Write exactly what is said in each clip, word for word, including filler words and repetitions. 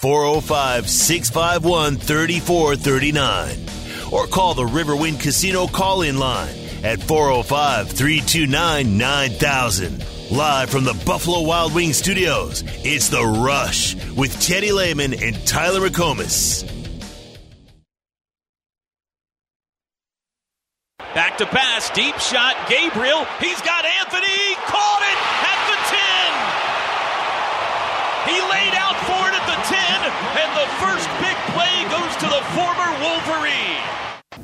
four oh five, six five one, three four three nine. Or call the Riverwind Casino call-in line at four oh five, three two nine, nine thousand. Live from the Buffalo Wild Wings Studios, it's The Rush with Teddy Lehman and Tyler McComas. Back to pass, deep shot, Gabriel. He's got Anthony, caught it at the ten. He laid out for it at the ten, and the first big play goes to the former Wolverine.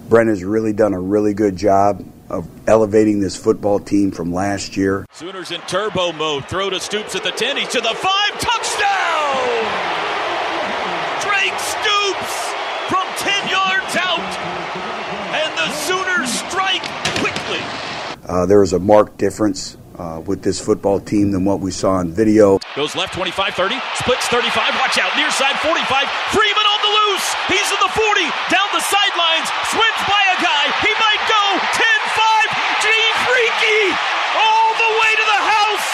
Brent has really done a really good job of elevating this football team from last year. Sooners in turbo mode. Throw to Stoops at the ten. He's to the five. Touchdown! Drake Stoops from ten yards out. And the Sooners strike quickly. Uh, there is a marked difference uh, with this football team than what we saw in video. Goes left twenty-five, thirty. Splits thirty-five. Watch out. Near side forty-five. Freeman on the loose. He's in the forty. Down the sidelines. Swings by a guy. He might go ten. Freaky, all the way to the house,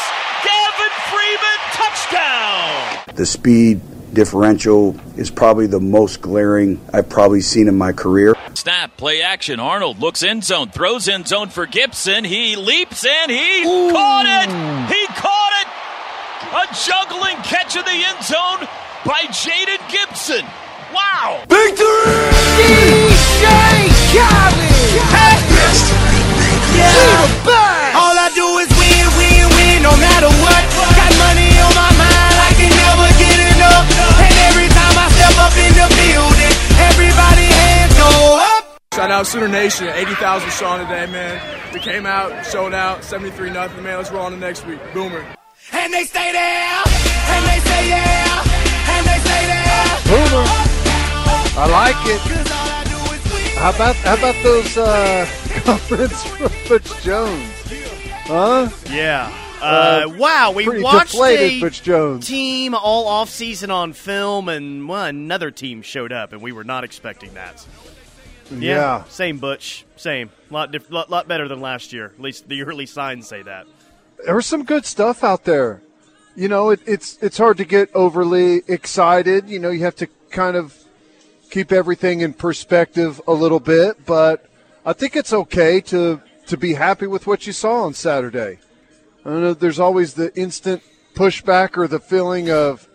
Gavin Freeman, touchdown. The speed differential is probably the most glaring I've probably seen in my career. Snap, play action, Arnold looks end zone, throws end zone for Gibson, he leaps and he Ooh. caught it, he caught it. A juggling catch in the end zone by Jaden Gibson. Wow. Victory! Yeah. All I do is win, win, win, no matter what. Got money on my mind, I can never get enough. And every time I step up in the building, everybody hands go up. Shout out Sooner Nation, eighty thousand strong today, man. They came out, showed out, seventy-three nothing, man. Let's roll on to next week. Boomer. And they stay there, and they stay there, and they stay there. Boomer. I like it. How about how about those uh, comments from Butch Jones? Huh? Yeah. Uh, uh, wow, we watched the Butch Jones team all offseason on film, and well, another team showed up, and we were not expecting that. Yeah. yeah. Same Butch. Same. A lot, diff- lot, lot better than last year. At least the early signs say that. There was some good stuff out there. You know, it, it's it's hard to get overly excited. You know, you have to kind of keep everything in perspective a little bit, but I think it's okay to, to be happy with what you saw on Saturday. I know there's always the instant pushback or the feeling of,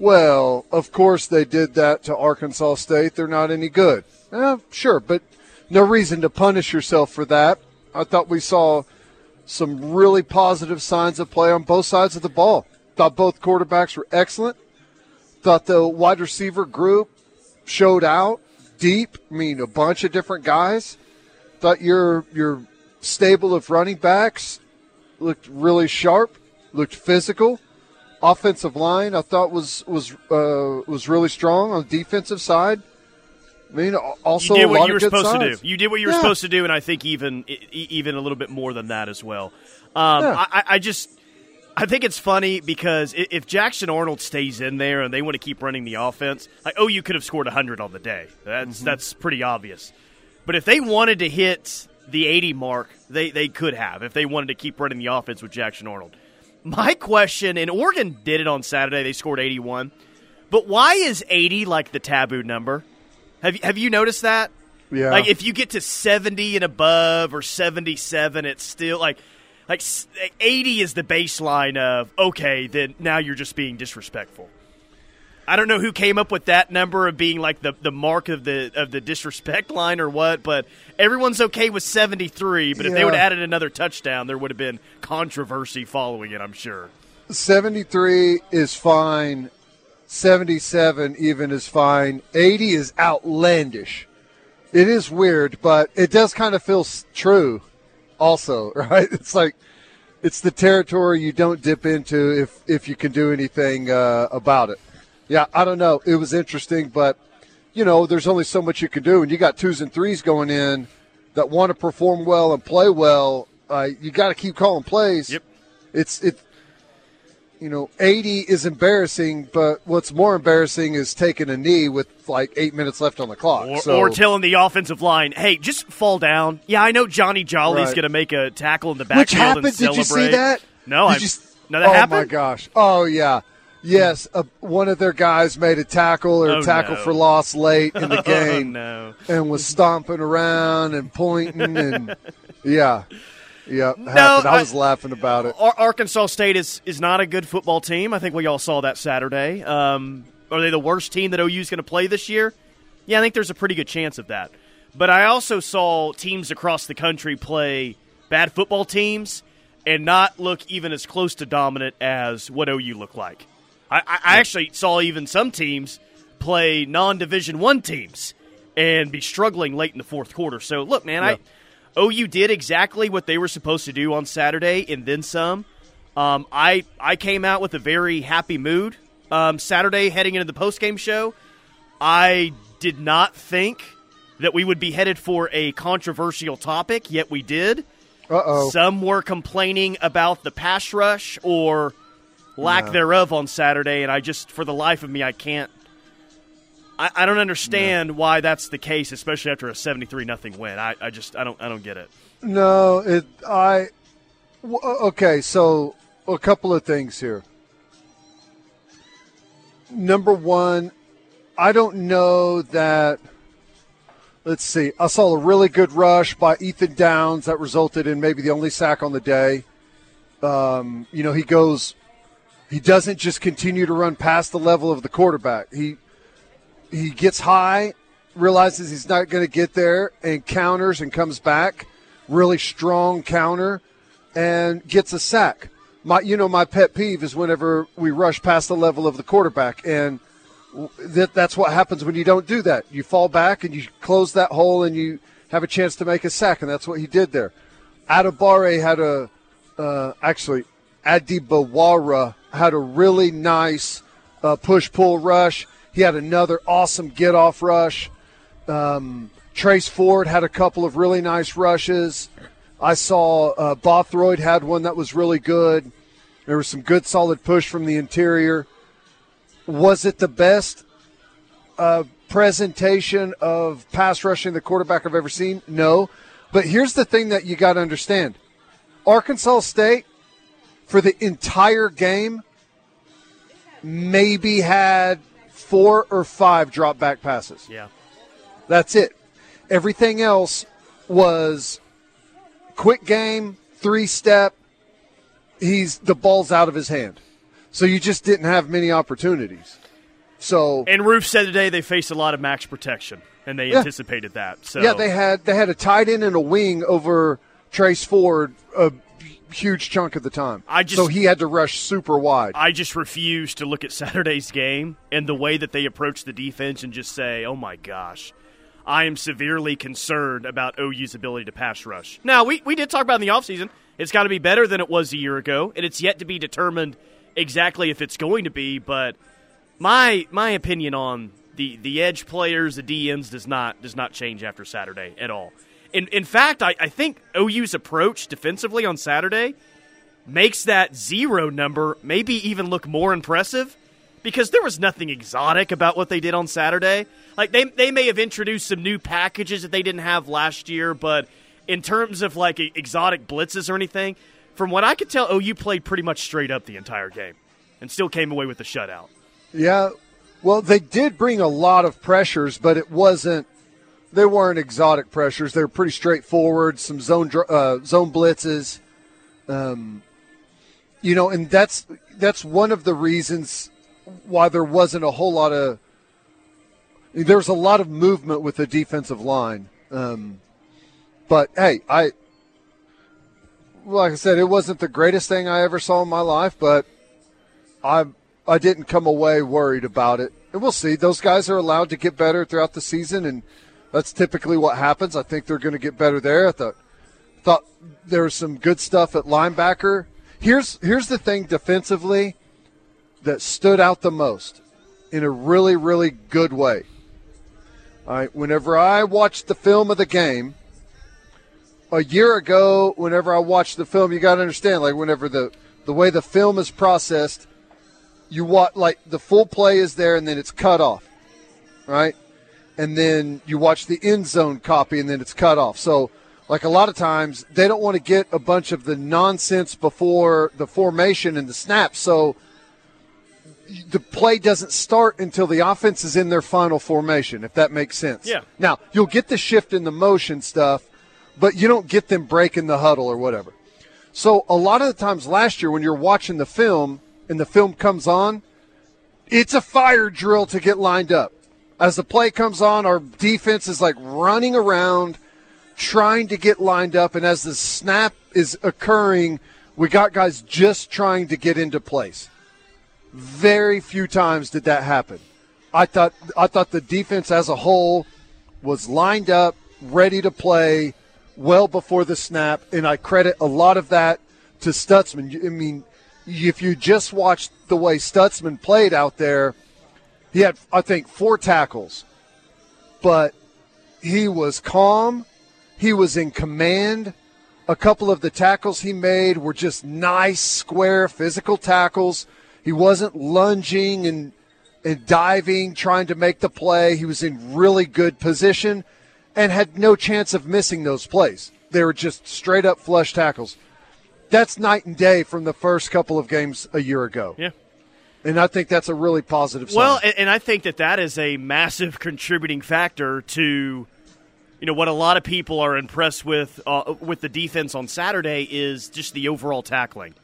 well, of course they did that to Arkansas State. They're not any good. Eh, sure, but no reason to punish yourself for that. I thought we saw some really positive signs of play on both sides of the ball. Thought both quarterbacks were excellent. Thought the wide receiver group showed out deep. I mean, a bunch of different guys. Thought your your stable of running backs looked really sharp, looked physical. Offensive line, I thought was was uh, was really strong on the defensive side. I mean, also you did what you were supposed to do. You did what you were supposed to do, and I think even even a little bit more than that as well. Um, yeah. I, I just. I think it's funny because if Jackson Arnold stays in there and they want to keep running the offense, like, oh, you could have scored one hundred on the day. That's mm-hmm. that's pretty obvious. But if they wanted to hit the eighty mark, they, they could have if they wanted to keep running the offense with Jackson Arnold. My question, and Oregon did it on Saturday. They scored eighty-one. But why is eighty like the taboo number? Have, have you noticed that? Yeah. Like if you get to seventy and above or seventy-seven, it's still like – Like, eighty is the baseline of, okay, then now you're just being disrespectful. I don't know who came up with that number of being, like, the, the mark of the of the disrespect line or what, but everyone's okay with seventy-three, but yeah. if they would have added another touchdown, there would have been controversy following it, I'm sure. seventy-three is fine. seventy-seven even is fine. eighty is outlandish. It is weird, but it does kind of feel true. Also, right? It's like it's the territory you don't dip into if, if you can do anything uh, about it. Yeah, I don't know. It was interesting, but, you know, there's only so much you can do. And you got twos and threes going in that want to perform well and play well. Uh, you got to keep calling plays. Yep. It's, it, you know, eighty is embarrassing, but what's more embarrassing is taking a knee with, like, eight minutes left on the clock. Or, so. or telling the offensive line, hey, just fall down. Yeah, I know Johnny Jolly's right. going to make a tackle in the backfield and celebrate. Which happened? Did you see that? No, I, you, no that oh happened? Oh, my gosh. Oh, yeah. Yes, uh, one of their guys made a tackle or oh, tackle no. for loss late in the game oh, no. and was stomping around and pointing and yeah. Yeah, no, I was I, laughing about it. Arkansas State is, is not a good football team. I think we all saw that Saturday. Um, are they the worst team that O U's going to play this year? Yeah, I think there's a pretty good chance of that. But I also saw teams across the country play bad football teams and not look even as close to dominant as what O U looked like. I, I actually saw even some teams play non-Division I teams and be struggling late in the fourth quarter. So, look, man, yeah. I... O U did exactly what they were supposed to do on Saturday and then some. Um, I I came out with a very happy mood um, Saturday heading into the postgame show. I did not think that we would be headed for a controversial topic, yet we did. Uh-oh. Some were complaining about the pass rush or lack yeah. thereof on Saturday, and I just, for the life of me, I can't. I, I don't understand no. why that's the case, especially after a seventy-three nothing win. I, I just I don't I don't get it. No, it I w- okay. So a couple of things here. Number one, I don't know that. Let's see. I saw a really good rush by Ethan Downs that resulted in maybe the only sack on the day. Um, you know, he goes. He doesn't just continue to run past the level of the quarterback. He He gets high, realizes he's not going to get there, and counters and comes back, really strong counter, and gets a sack. My, you know, my pet peeve is whenever we rush past the level of the quarterback, and that that's what happens when you don't do that. You fall back and you close that hole, and you have a chance to make a sack, and that's what he did there. Adibare had a uh, actually Adibawara had a really nice uh, push-pull rush. He had another awesome get-off rush. Um, Trace Ford had a couple of really nice rushes. I saw uh, Bothroyd had one that was really good. There was some good, solid push from the interior. Was it the best uh, presentation of pass rushing the quarterback I've ever seen? No. But here's the thing that you got to understand. Arkansas State, for the entire game, maybe had – four or five drop back passes. Yeah. That's it. Everything else was quick game, three step. He's the ball's out of his hand. So you just didn't have many opportunities. So And Roof said today they faced a lot of max protection and they yeah. anticipated that. So Yeah, they had they had a tight end and a wing over Trace Ford uh, huge chunk of the time. I just, so he had to rush super wide. I just refuse to look at Saturday's game and the way that they approach the defense and just say, oh, my gosh, I am severely concerned about O U's ability to pass rush. Now, we, we did talk about in the offseason, it's got to be better than it was a year ago, and it's yet to be determined exactly if it's going to be, but my my opinion on the, the edge players, the D Ms, does not does not change after Saturday at all. In, in fact, I, I think O U's approach defensively on Saturday makes that zero number maybe even look more impressive because there was nothing exotic about what they did on Saturday. Like, they they may have introduced some new packages that they didn't have last year, but in terms of, like, exotic blitzes or anything, from what I could tell, O U played pretty much straight up the entire game and still came away with a shutout. Yeah, well, they did bring a lot of pressures, but it wasn't. They weren't exotic pressures. They were pretty straightforward, some zone uh, zone blitzes. Um, you know, and that's that's one of the reasons why there wasn't a whole lot of – there was a lot of movement with the defensive line. Um, but, hey, I – like I said, it wasn't the greatest thing I ever saw in my life, but I I didn't come away worried about it. And we'll see. Those guys are allowed to get better throughout the season, and – that's typically what happens. I think they're going to get better there. I thought, thought there was some good stuff at linebacker. Here's here's the thing defensively that stood out the most in a really, really good way. All right, whenever I watched the film of the game, a year ago, whenever I watched the film, you got to understand, like whenever the, the way the film is processed, you watch, like the full play is there and then it's cut off, right? And then you watch the end zone copy, and then it's cut off. So, like a lot of times, they don't want to get a bunch of the nonsense before the formation and the snap. So the play doesn't start until the offense is in their final formation, if that makes sense. Yeah. Now, you'll get the shift in the motion stuff, but you don't get them breaking the huddle or whatever. So a lot of the times last year when you're watching the film and the film comes on, it's a fire drill to get lined up. As the play comes on, our defense is like running around trying to get lined up, and as the snap is occurring, we got guys just trying to get into place. Very few times did that happen. I thought I thought the defense as a whole was lined up, ready to play well before the snap, and I credit a lot of that to Stutsman. I mean, if you just watched the way Stutsman played out there, he had, I think, four tackles, but he was calm. He was in command. A couple of the tackles he made were just nice, square, physical tackles. He wasn't lunging and, and diving, trying to make the play. He was in really good position and had no chance of missing those plays. They were just straight-up flush tackles. That's night and day from the first couple of games a year ago. Yeah. And I think that's a really positive sign. Well, and I think that that is a massive contributing factor to, you know, what a lot of people are impressed with uh, with the defense on Saturday is just the overall tackling.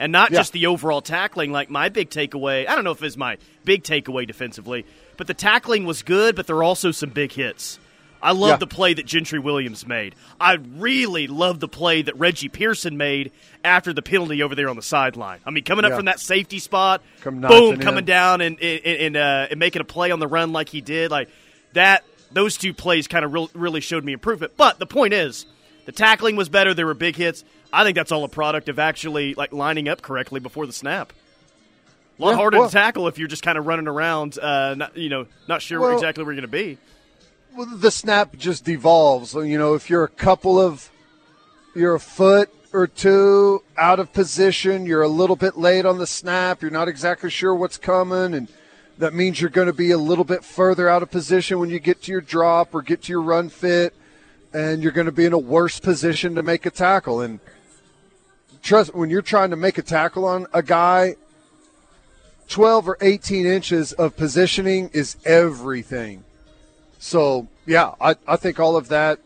And not yeah. just the overall tackling, like my big takeaway. I don't know if it's my big takeaway defensively, but the tackling was good, but there were also some big hits. I love yeah. the play that Gentry Williams made. I really love the play that Reggie Pearson made after the penalty over there on the sideline. I mean, coming up yeah. from that safety spot, Come boom, coming in. down and and, and, uh, and making a play on the run like he did. Like that, those two plays kind of re- really showed me improvement. But the point is, the tackling was better. There were big hits. I think that's all a product of actually like lining up correctly before the snap. A lot yeah, harder well, to tackle if you're just kind of running around, uh, not, you know, not sure well, exactly where you're going to be. Well, the snap just devolves. You know, if you're a couple of, you're a foot or two out of position, you're a little bit late on the snap, you're not exactly sure what's coming, and that means you're going to be a little bit further out of position when you get to your drop or get to your run fit, and you're going to be in a worse position to make a tackle. And trust, when you're trying to make a tackle on a guy, twelve or eighteen inches of positioning is everything. So, yeah, I, I think all of that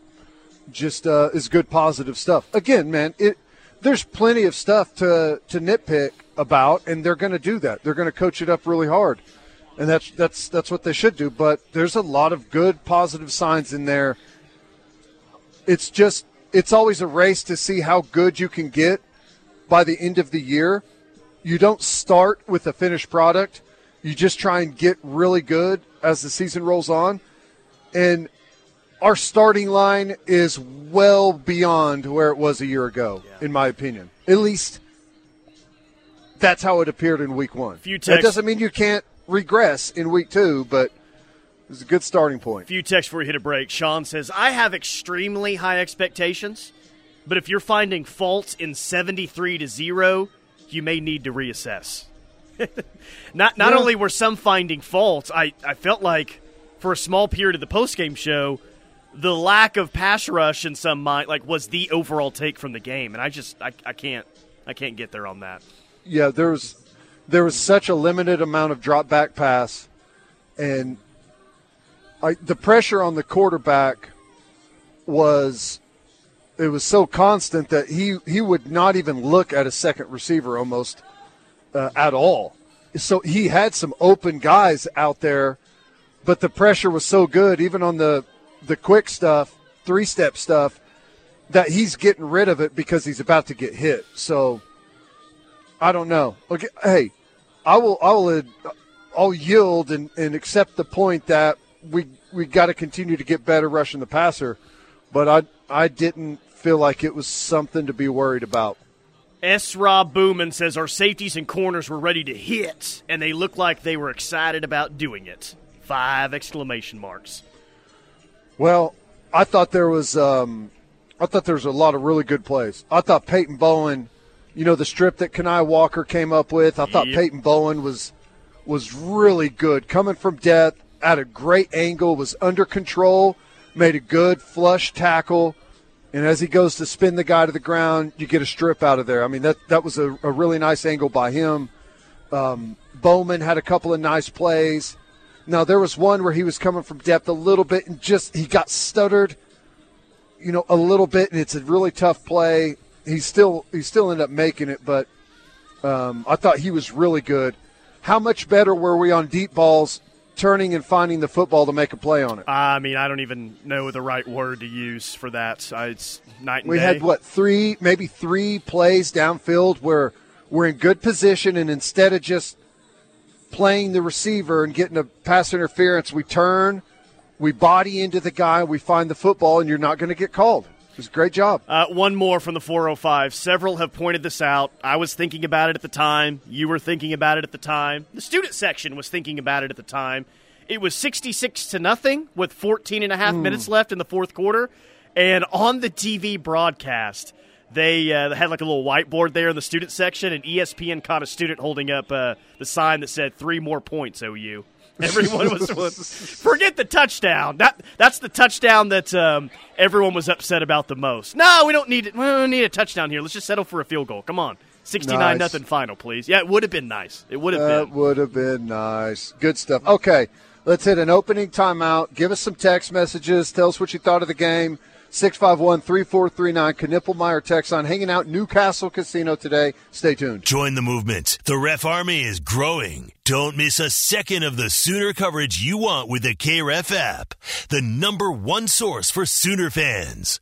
just uh, is good positive stuff. Again, man, it there's plenty of stuff to, to nitpick about, and they're going to do that. They're going to coach it up really hard, and that's that's that's what they should do. But there's a lot of good positive signs in there. It's just it's always a race to see how good you can get by the end of the year. You don't start with a finished product. You just try and get really good as the season rolls on. And our starting line is well beyond where it was a year ago, yeah. in my opinion. At least that's how it appeared in week one. Few text- that doesn't mean you can't regress in week two, but it's a good starting point. A few texts before we hit a break. Sean says, I have extremely high expectations, but if you're finding faults in seventy-three to zero, you may need to reassess. not not yeah. only were some finding faults, I, I felt like for a small period of the postgame show, the lack of pass rush in some mind like was the overall take from the game, and I just I, I can't I can't get there on that. Yeah, there was there was such a limited amount of drop back pass, and I, the pressure on the quarterback was it was so constant that he he would not even look at a second receiver almost uh, at all. So he had some open guys out there. But the pressure was so good, even on the, the quick stuff, three-step stuff, that he's getting rid of it because he's about to get hit. So, I don't know. Okay, hey, I will I will I'll yield and, and accept the point that we we got to continue to get better rushing the passer. But I I didn't feel like it was something to be worried about. S. Rob Booman says, our safeties and corners were ready to hit, and they looked like they were excited about doing it. Five exclamation marks. Well, I thought there was um, I thought there was a lot of really good plays. I thought Peyton Bowen, you know, the strip that Tawee Walker came up with, I thought yep. Peyton Bowen was was really good. Coming from depth, at a great angle, was under control, made a good flush tackle, and as he goes to spin the guy to the ground, you get a strip out of there. I mean, that, that was a, a really nice angle by him. Um, Bowman had a couple of nice plays. Now, there was one where he was coming from depth a little bit and just he got stuttered, you know, a little bit, and it's a really tough play. He still he still ended up making it, but um, I thought he was really good. How much better were we on deep balls, turning and finding the football to make a play on it? I mean, I don't even know the right word to use for that. It's night and we day. We had, what, three, maybe three plays downfield where we're in good position, and instead of just playing the receiver and getting a pass interference, we turn, we body into the guy, we find the football, and you're not going to get called. It was a great job. Uh, one more from the four oh five. Several have pointed this out. I was thinking about it at the time. You were thinking about it at the time. The student section was thinking about it at the time. It was sixty-six to nothing with fourteen and a half mm. minutes left in the fourth quarter. And on the T V broadcast, they, uh, they had like a little whiteboard there in the student section, and E S P N caught a student holding up uh, the sign that said, three more points, O U. Everyone was, was forget the touchdown. That that's the touchdown that um, everyone was upset about the most. No, we don't need it. We don't need a touchdown here. Let's just settle for a field goal. Come on, sixty-nine nice. nothing final, please. Yeah, it would have been nice. It would have been. That would have been nice. Good stuff. Okay, let's hit an opening timeout. Give us some text messages. Tell us what you thought of the game. six five one, three four three nine, Knippelmeyer text on. Hanging out Newcastle Casino today. Stay tuned. Join the movement. The Ref Army is growing. Don't miss a second of the Sooner coverage you want with the K R E F app, the number one source for Sooner fans.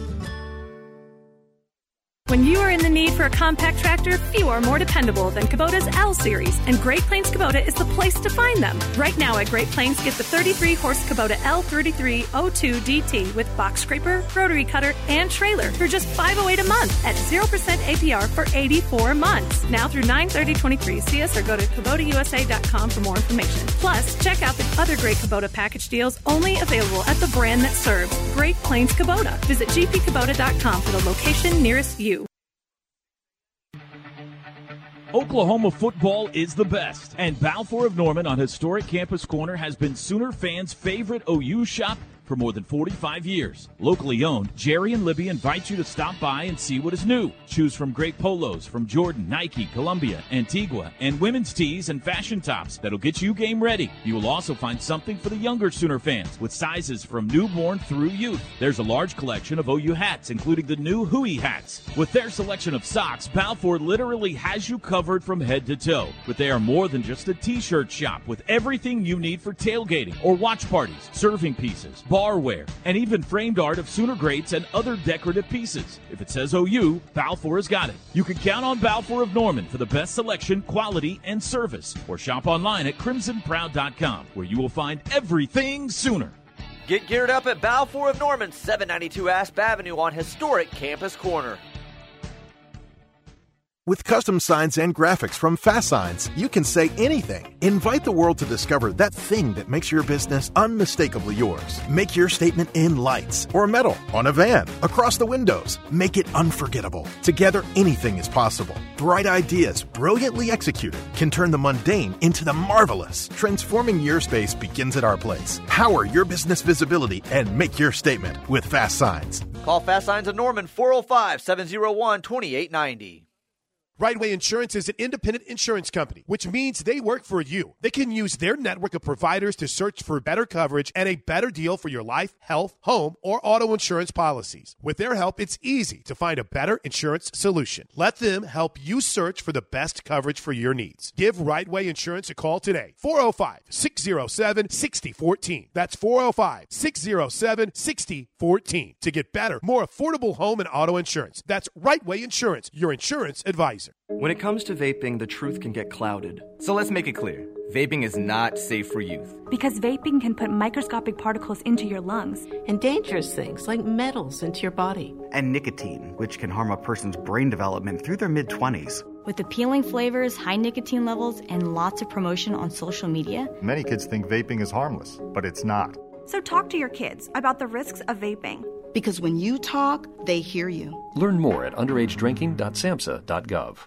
When you are in the need for a compact tractor, few are more dependable than Kubota's L-Series, and Great Plains Kubota is the place to find them. Right now at Great Plains, get the thirty-three horse Kubota L thirty-three oh two D T with box scraper, rotary cutter, and trailer for just five oh eight a month at zero percent A P R for eighty-four months. Now through nine thirty twenty-three, see us or go to kubota u s a dot com for more information. Plus, check out the other great Kubota package deals only available at the brand that serves, Great Plains Kubota. Visit g p kubota dot com for the location nearest you. Oklahoma football is the best, and Balfour of Norman on historic Campus Corner has been Sooner fans' favorite O U shop for more than forty-five years. Locally owned, Jerry and Libby invite you to stop by and see what is new. Choose from great polos from Jordan, Nike, Columbia, Antigua, and women's tees and fashion tops that'll get you game ready. You will also find something for the younger Sooner fans with sizes from newborn through youth. There's a large collection of O U hats, including the new Hooey hats. With their selection of socks, Balfour literally has you covered from head to toe. But they are more than just a t-shirt shop, with everything you need for tailgating or watch parties, serving pieces, ball barware, and even framed art of Sooner greats and other decorative pieces. If it says O U, Balfour has got it. You can count on Balfour of Norman for the best selection, quality, and service. Or shop online at crimson proud dot com, where you will find everything Sooner. Get geared up at Balfour of Norman, seven ninety-two Asp Avenue on historic Campus Corner. With custom signs and graphics from Fast Signs, you can say anything. Invite the world to discover that thing that makes your business unmistakably yours. Make your statement in lights or metal, on a van, across the windows. Make it unforgettable. Together, anything is possible. Bright ideas, brilliantly executed, can turn the mundane into the marvelous. Transforming your space begins at our place. Power your business visibility and make your statement with Fast Signs. Call Fast Signs of Norman, four oh five, seven oh one, two eight nine oh. Rightway Insurance is an independent insurance company, which means they work for you. They can use their network of providers to search for better coverage and a better deal for your life, health, home, or auto insurance policies. With their help, it's easy to find a better insurance solution. Let them help you search for the best coverage for your needs. Give Rightway Insurance a call today, four oh five, six oh seven, six oh one four. That's four oh five, six oh seven, six oh one four to get better, more affordable home and auto insurance. That's Rightway Insurance, your insurance advisor. answer. When it comes to vaping, the truth can get clouded. So let's make it clear. Vaping is not safe for youth. Because vaping can put microscopic particles into your lungs. And dangerous things like metals into your body. And nicotine, which can harm a person's brain development through their mid-twenties. With appealing flavors, high nicotine levels, and lots of promotion on social media. Many kids think vaping is harmless, but it's not. So talk to your kids about the risks of vaping. Because when you talk, they hear you. Learn more at underage drinking dot samhsa dot gov.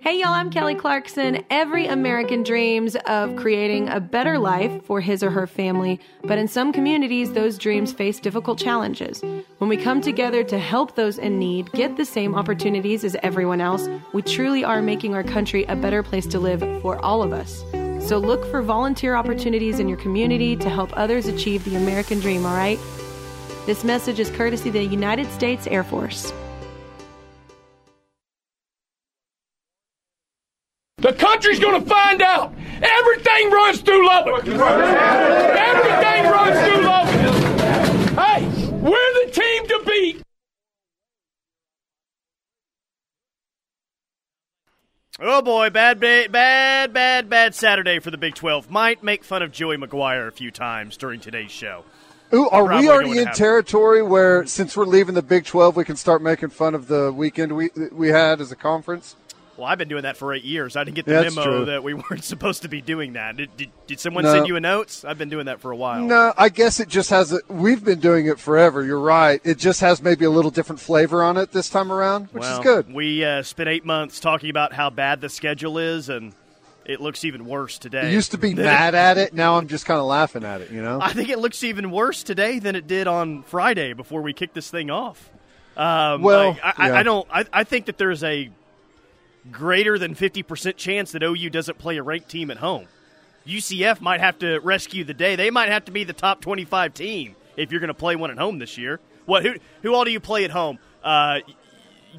Hey y'all, I'm Kelly Clarkson. Every American dreams of creating a better life for his or her family, but in some communities, those dreams face difficult challenges. When we come together to help those in need get the same opportunities as everyone else, we truly are making our country a better place to live for all of us. So look for volunteer opportunities in your community to help others achieve the American dream, all right? This message is courtesy of the United States Air Force. The country's going to find out. Everything runs through Lubbock. Everything runs through Lubbock. Hey, we're the team to beat. Oh, boy, bad, bad, bad, bad, bad Saturday for the Big twelve. Might make fun of Joey McGuire a few times during today's show. Ooh, are Probably we already in territory where, since we're leaving the Big twelve, we can start making fun of the weekend we we had as a conference? Well, I've been doing that for eight years. I didn't get the That's memo true. that we weren't supposed to be doing that. Did, did, did someone no. send you a note? I've been doing that for a while. No, I guess it just has – we've been doing it forever. You're right. It just has maybe a little different flavor on it this time around, which well, is good. We uh, spent eight months talking about how bad the schedule is, and it looks even worse today. You used to be mad at it. Now I'm just kind of laughing at it, you know? I think it looks even worse today than it did on Friday before we kicked this thing off. Um, well, like, I, yeah. I, I don't I, – I think that there's a – greater than fifty percent chance that O U doesn't play a ranked team at home. U C F might have to rescue the day. They might have to be the top twenty-five team if you're going to play one at home this year. What? Who? Who all do you play at home? Uh,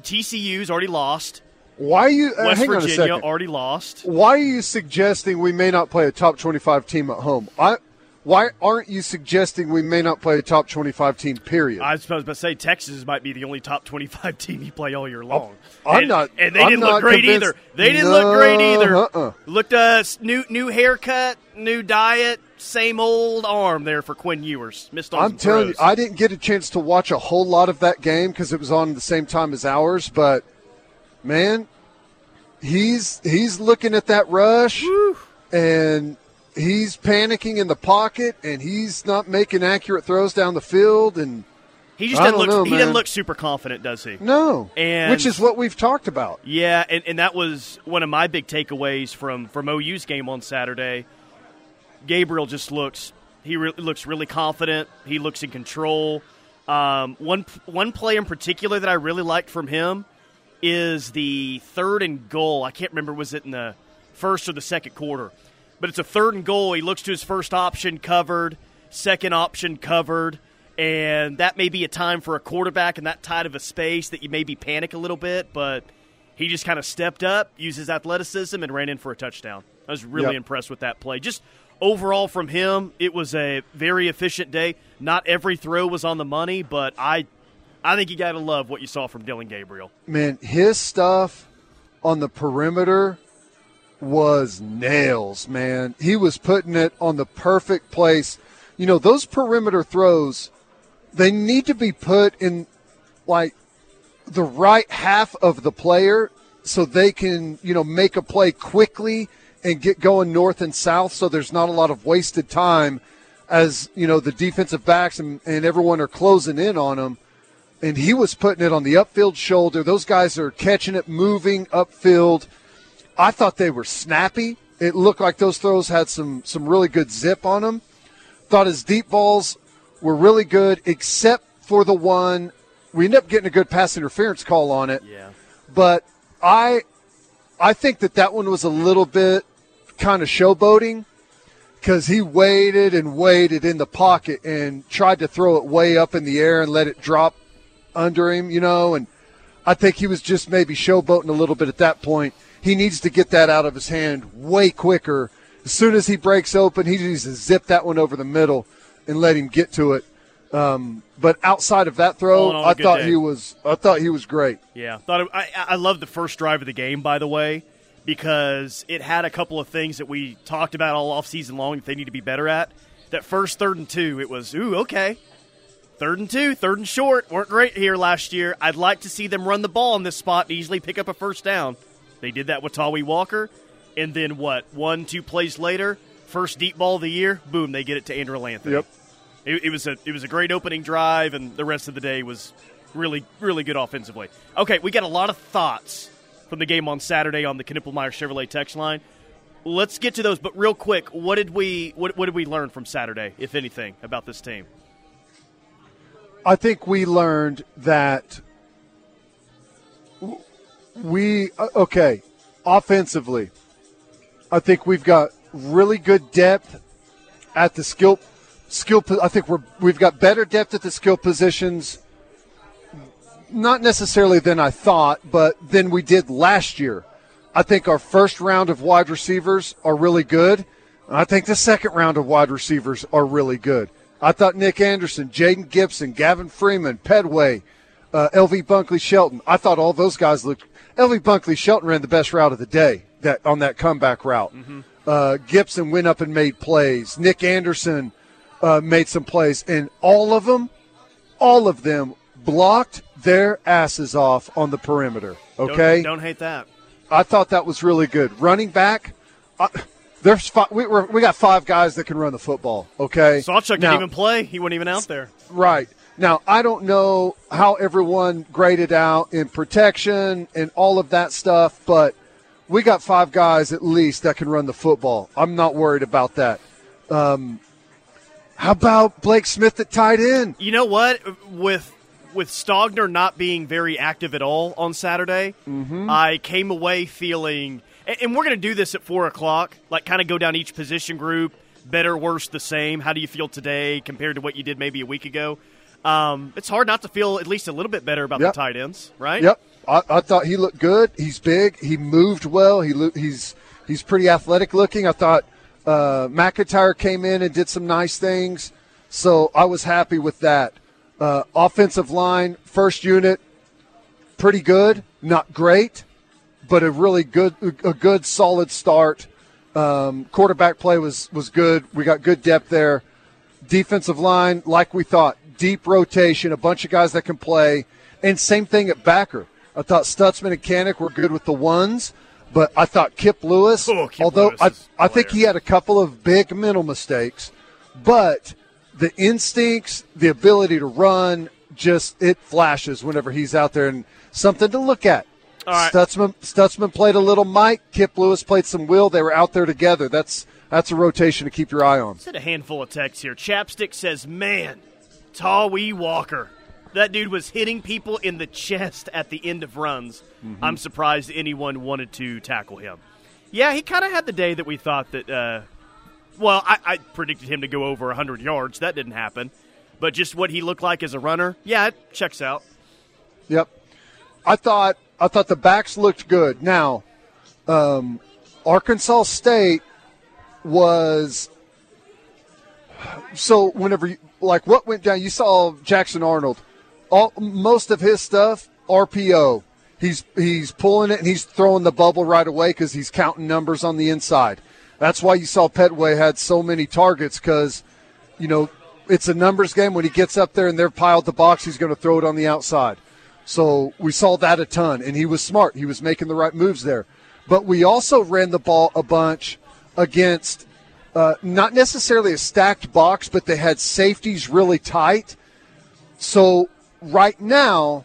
T C U's already lost. Why are you? Uh, West hang Virginia on a second. Already lost. Why are you suggesting we may not play a top twenty-five team at home? I. Why aren't you suggesting we may not play a top twenty-five team, period? I was about to say Texas might be the only top twenty-five team you play all year long. I'm and, not And they I'm didn't look great convinced. either. They didn't no, look great either. Uh-uh. Looked uh, new new haircut, new diet, same old arm there for Quinn Ewers. Missed on I'm telling throws. you, I didn't get a chance to watch a whole lot of that game because it was on the same time as ours. But, man, he's, he's looking at that rush. Whew. And – he's panicking in the pocket, and he's not making accurate throws down the field. And he just doesn't look know, he man. doesn't look super confident, does he? No, and which is what we've talked about. Yeah, and, and that was one of my big takeaways from, from O U's game on Saturday. Gabriel just looks he re- looks really confident. He looks in control. Um, one one play in particular that I really liked from him is the third and goal. I can't remember was it in the first or the second quarter. But it's a third and goal. He looks to his first option covered, second option covered, and that may be a time for a quarterback in that tight of a space that you maybe panic a little bit, but he just kind of stepped up, used his athleticism, and ran in for a touchdown. I was really yep. impressed with that play. Just overall from him, it was a very efficient day. Not every throw was on the money, but I I think you got to love what you saw from Dylan Gabriel. Man, his stuff on the perimeter – was nails, man. He was putting it on the perfect place. You know, those perimeter throws, they need to be put in, like, the right half of the player so they can, you know, make a play quickly and get going north and south so there's not a lot of wasted time as, you know, the defensive backs and, and everyone are closing in on them. And he was putting it on the upfield shoulder. Those guys are catching it, moving upfield. I thought they were snappy. It looked like those throws had some some really good zip on them. Thought his deep balls were really good, except for the one. We ended up getting a good pass interference call on it. Yeah. But I I think that that one was a little bit kind of showboating because he waited and waited in the pocket and tried to throw it way up in the air and let it drop under him, you know. And I think he was just maybe showboating a little bit at that point. He needs to get that out of his hand way quicker. As soon as he breaks open, he needs to zip that one over the middle and let him get to it. Um, but outside of that throw, all all I thought day. he was. I thought he was great. Yeah, thought it, I. I loved the first drive of the game, by the way, because it had a couple of things that we talked about all off season long that they need to be better at. That first third and two, it was ooh okay, third and two, third and short weren't great here last year. I'd like to see them run the ball in this spot and easily pick up a first down. They did that with Tawee Walker, and then what? One, two plays later, first deep ball of the year. Boom! They get it to Andrew Lanthony. Yep. It, it was a it was a great opening drive, and the rest of the day was really really good offensively. Okay, we got a lot of thoughts from the game on Saturday on the Knippelmeyer Chevrolet text line. Let's get to those, but real quick, what did we what, what did we learn from Saturday, if anything, about this team? I think we learned that we okay offensively. I think we've got really good depth at the skill. Skill, I think we're, we've got better depth at the skill positions, not necessarily than I thought, but than we did last year. I think our first round of wide receivers are really good. I think the second round of wide receivers are really good. I thought Nic Anderson, Jaden Gibson, Gavin Freeman, Pedway, uh, L V Bunkley-Shelton, I thought all those guys looked – L V Bunkley-Shelton ran the best route of the day that on that comeback route. Mm-hmm. Uh, Gibson went up and made plays. Nic Anderson – Uh, made some plays, and all of them, all of them blocked their asses off on the perimeter, okay? Don't, don't hate that. I thought that was really good. Running back, I, there's five, we, we're, we got five guys that can run the football, okay? Sawchuk didn't even play. He wasn't even out there. Right. Now, I don't know how everyone graded out in protection and all of that stuff, but we got five guys at least that can run the football. I'm not worried about that. Um How about Blake Smith at tight end? You know what? With with Stogner not being very active at all on Saturday, mm-hmm. I came away feeling, and we're going to do this at four o'clock, like kind of go down each position group, better, worse, the same. How do you feel today compared to what you did maybe a week ago? Um, it's hard not to feel at least a little bit better about yep. the tight ends, right? Yep. I, I thought he looked good. He's big. He moved well. He lo- he's he's pretty athletic looking. I thought – Uh, McIntyre came in and did some nice things, so I was happy with that. Uh, offensive line, first unit, pretty good, not great, but a really good, a good solid start. Um, quarterback play was was good. We got good depth there. Defensive line, like we thought, deep rotation, a bunch of guys that can play, and same thing at backer. I thought Stutsman and Canick were good with the ones. But I thought Kip Lewis, oh, Kip although Lewis I, I think he had a couple of big mental mistakes, but the instincts, the ability to run, just it flashes whenever he's out there and something to look at. All right. Stutsman, Stutsman played a little Mike. Kip Lewis played some Will. They were out there together. That's that's a rotation to keep your eye on. Said a handful of texts here. Chapstick says, man, Tawee Walker. That dude was hitting people in the chest at the end of runs. Mm-hmm. I'm surprised anyone wanted to tackle him. Yeah, he kind of had the day that we thought that, uh, well, I, I predicted him to go over one hundred yards. That didn't happen. But just what he looked like as a runner, yeah, it checks out. Yep. I thought I thought the backs looked good. Now, um, Arkansas State was – so whenever you, like what went down, you saw Jackson Arnold. All, most of his stuff, R P O. He's he's pulling it and he's throwing the bubble right away because he's counting numbers on the inside. That's why you saw Pedway had so many targets because, you know, it's a numbers game. When he gets up there and they're piled the box, he's going to throw it on the outside. So we saw that a ton, and he was smart. He was making the right moves there. But we also ran the ball a bunch against uh, not necessarily a stacked box, but they had safeties really tight. So right now,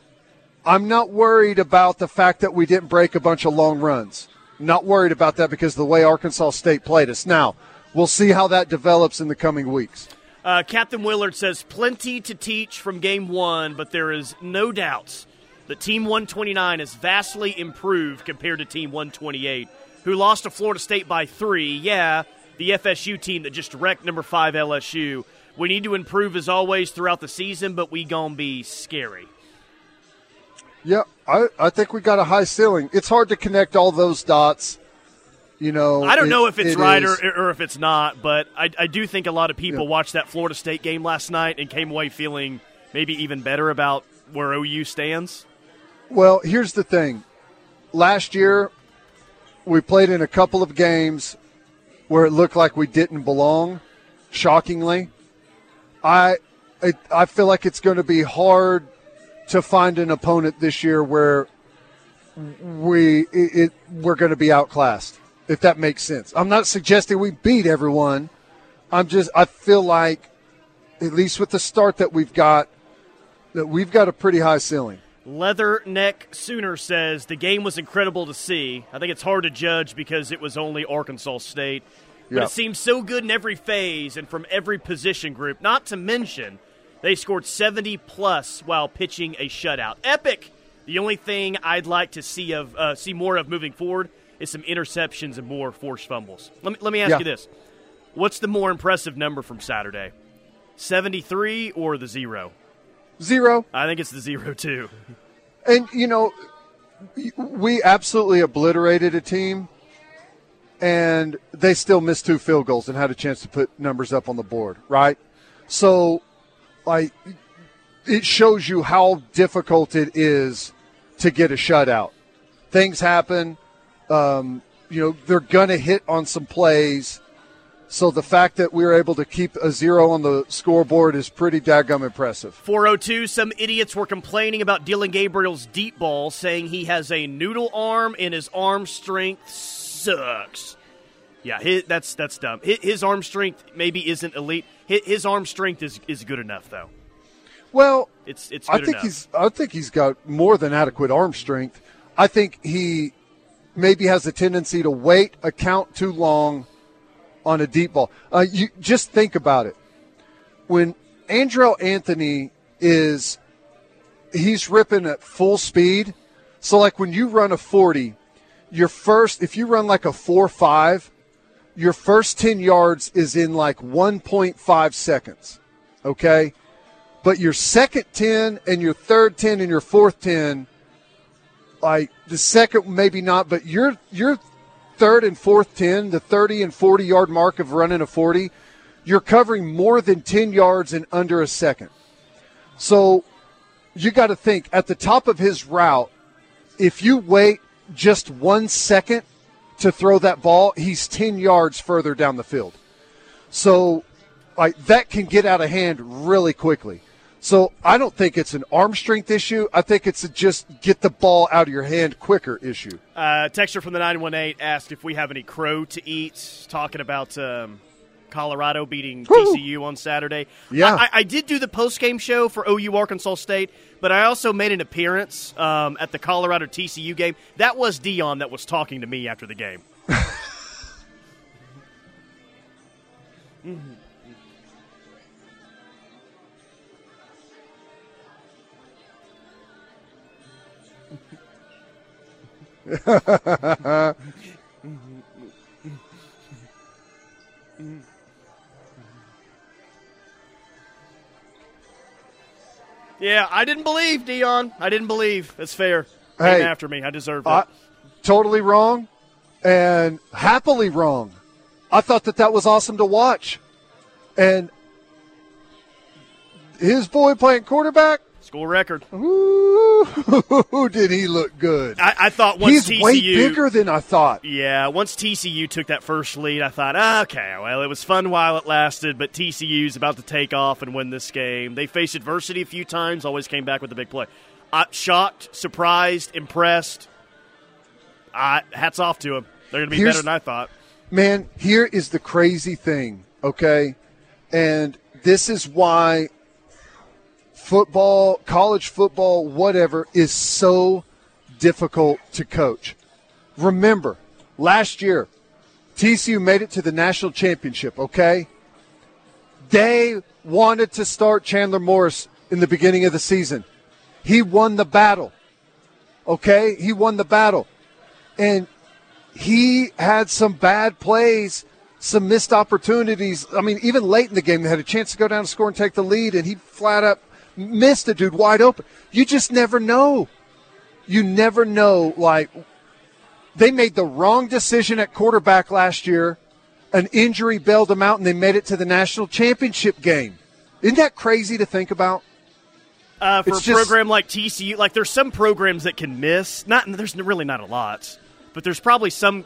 I'm not worried about the fact that we didn't break a bunch of long runs. Not worried about that because of the way Arkansas State played us. Now, we'll see how that develops in the coming weeks. Uh, Captain Willard says, plenty to teach from game one, but there is no doubts that Team one twenty-nine is vastly improved compared to Team one twenty-eight, who lost to Florida State by three. Yeah, the F S U team that just wrecked number five L S U. We need to improve, as always, throughout the season, but we gonna be scary. Yeah, I, I think we got a high ceiling. It's hard to connect all those dots. you know. I don't it, know if it's it right or, or if it's not, but I, I do think a lot of people yeah. watched that Florida State game last night and came away feeling maybe even better about where O U stands. Well, here's the thing. Last year, we played in a couple of games where it looked like we didn't belong, shockingly. I it, I feel like it's going to be hard to find an opponent this year where we it, it we're going to be outclassed, if that makes sense. I'm not suggesting we beat everyone. I'm just I feel like, at least with the start that we've got, that we've got a pretty high ceiling. Leatherneck Sooner says, the game was incredible to see. I think it's hard to judge because it was only Arkansas State. But yep. it seemed so good in every phase and from every position group. Not to mention, they scored seventy plus while pitching a shutout. Epic. The only thing I'd like to see of uh, see more of moving forward is some interceptions and more forced fumbles. Let me, let me ask yeah. you this. What's the more impressive number from Saturday? seventy-three or the zero? Zero. I think it's the zero, too. And, you know, we absolutely obliterated a team. And they still missed two field goals and had a chance to put numbers up on the board, right? So, like, it shows you how difficult it is to get a shutout. Things happen. Um, you know, they're going to hit on some plays. So the fact that we were able to keep a zero on the scoreboard is pretty daggum impressive. four oh two, some idiots were complaining about Dylan Gabriel's deep ball, saying he has a noodle arm and his arm strength sucks. Yeah, his, that's that's dumb. His, his arm strength maybe isn't elite. His, his arm strength is, is good enough, though. Well, it's it's. Good I think enough. he's. I think he's got more than adequate arm strength. I think he maybe has a tendency to wait a count too long on a deep ball. Uh, you just think about it. When Andrell Anthony is, he's ripping at full speed. So like when you run a forty. Your first, if you run like a four five, your first ten yards is in like one point five seconds, okay? But your second ten and your third ten and your fourth ten, like the second maybe not, but your your third and fourth ten, the thirty and forty-yard mark of running a forty, you're covering more than ten yards in under a second. So you got to think, at the top of his route, if you wait just one second to throw that ball, he's ten yards further down the field. So like that can get out of hand really quickly. So I don't think it's an arm strength issue. I think it's a just get the ball out of your hand quicker issue. Uh, texter from the nine one eight asked if we have any crow to eat, talking about um, Colorado beating Woo! T C U on Saturday. Yeah, I, I did do the post-game show for O U Arkansas State, but I also made an appearance um, at the Colorado T C U game. That was Dion that was talking to me after the game. mm-hmm. Yeah, I didn't believe, Dion. I didn't believe. That's fair. Hey, came after me. I deserved I, it. Totally wrong and happily wrong. I thought that that was awesome to watch. And his boy playing quarterback. School record. Ooh, did he look good. I, I thought once He's T C U. He's way bigger than I thought. Yeah, once T C U took that first lead, I thought, okay, well, it was fun while it lasted, but T C U's about to take off and win this game. They faced adversity a few times, always came back with a big play. I, shocked, surprised, impressed. I, hats off to them. They're going to be Here's, better than I thought. Man, here is the crazy thing, okay? And this is why – football, college football, whatever, is so difficult to coach. Remember, last year, T C U made it to the national championship, okay? They wanted to start Chandler Morris in the beginning of the season. He won the battle, okay? He won the battle. And he had some bad plays, some missed opportunities. I mean, even late in the game, they had a chance to go down and score and take the lead, and he flat up missed a dude wide open. You just never know. You never know, like, They made the wrong decision at quarterback last year. An injury bailed them out, and they made it to the national championship game. Isn't that crazy to think about? Uh, for it's a just, program like T C U, like there's some programs that can miss. Not There's really not a lot, but there's probably some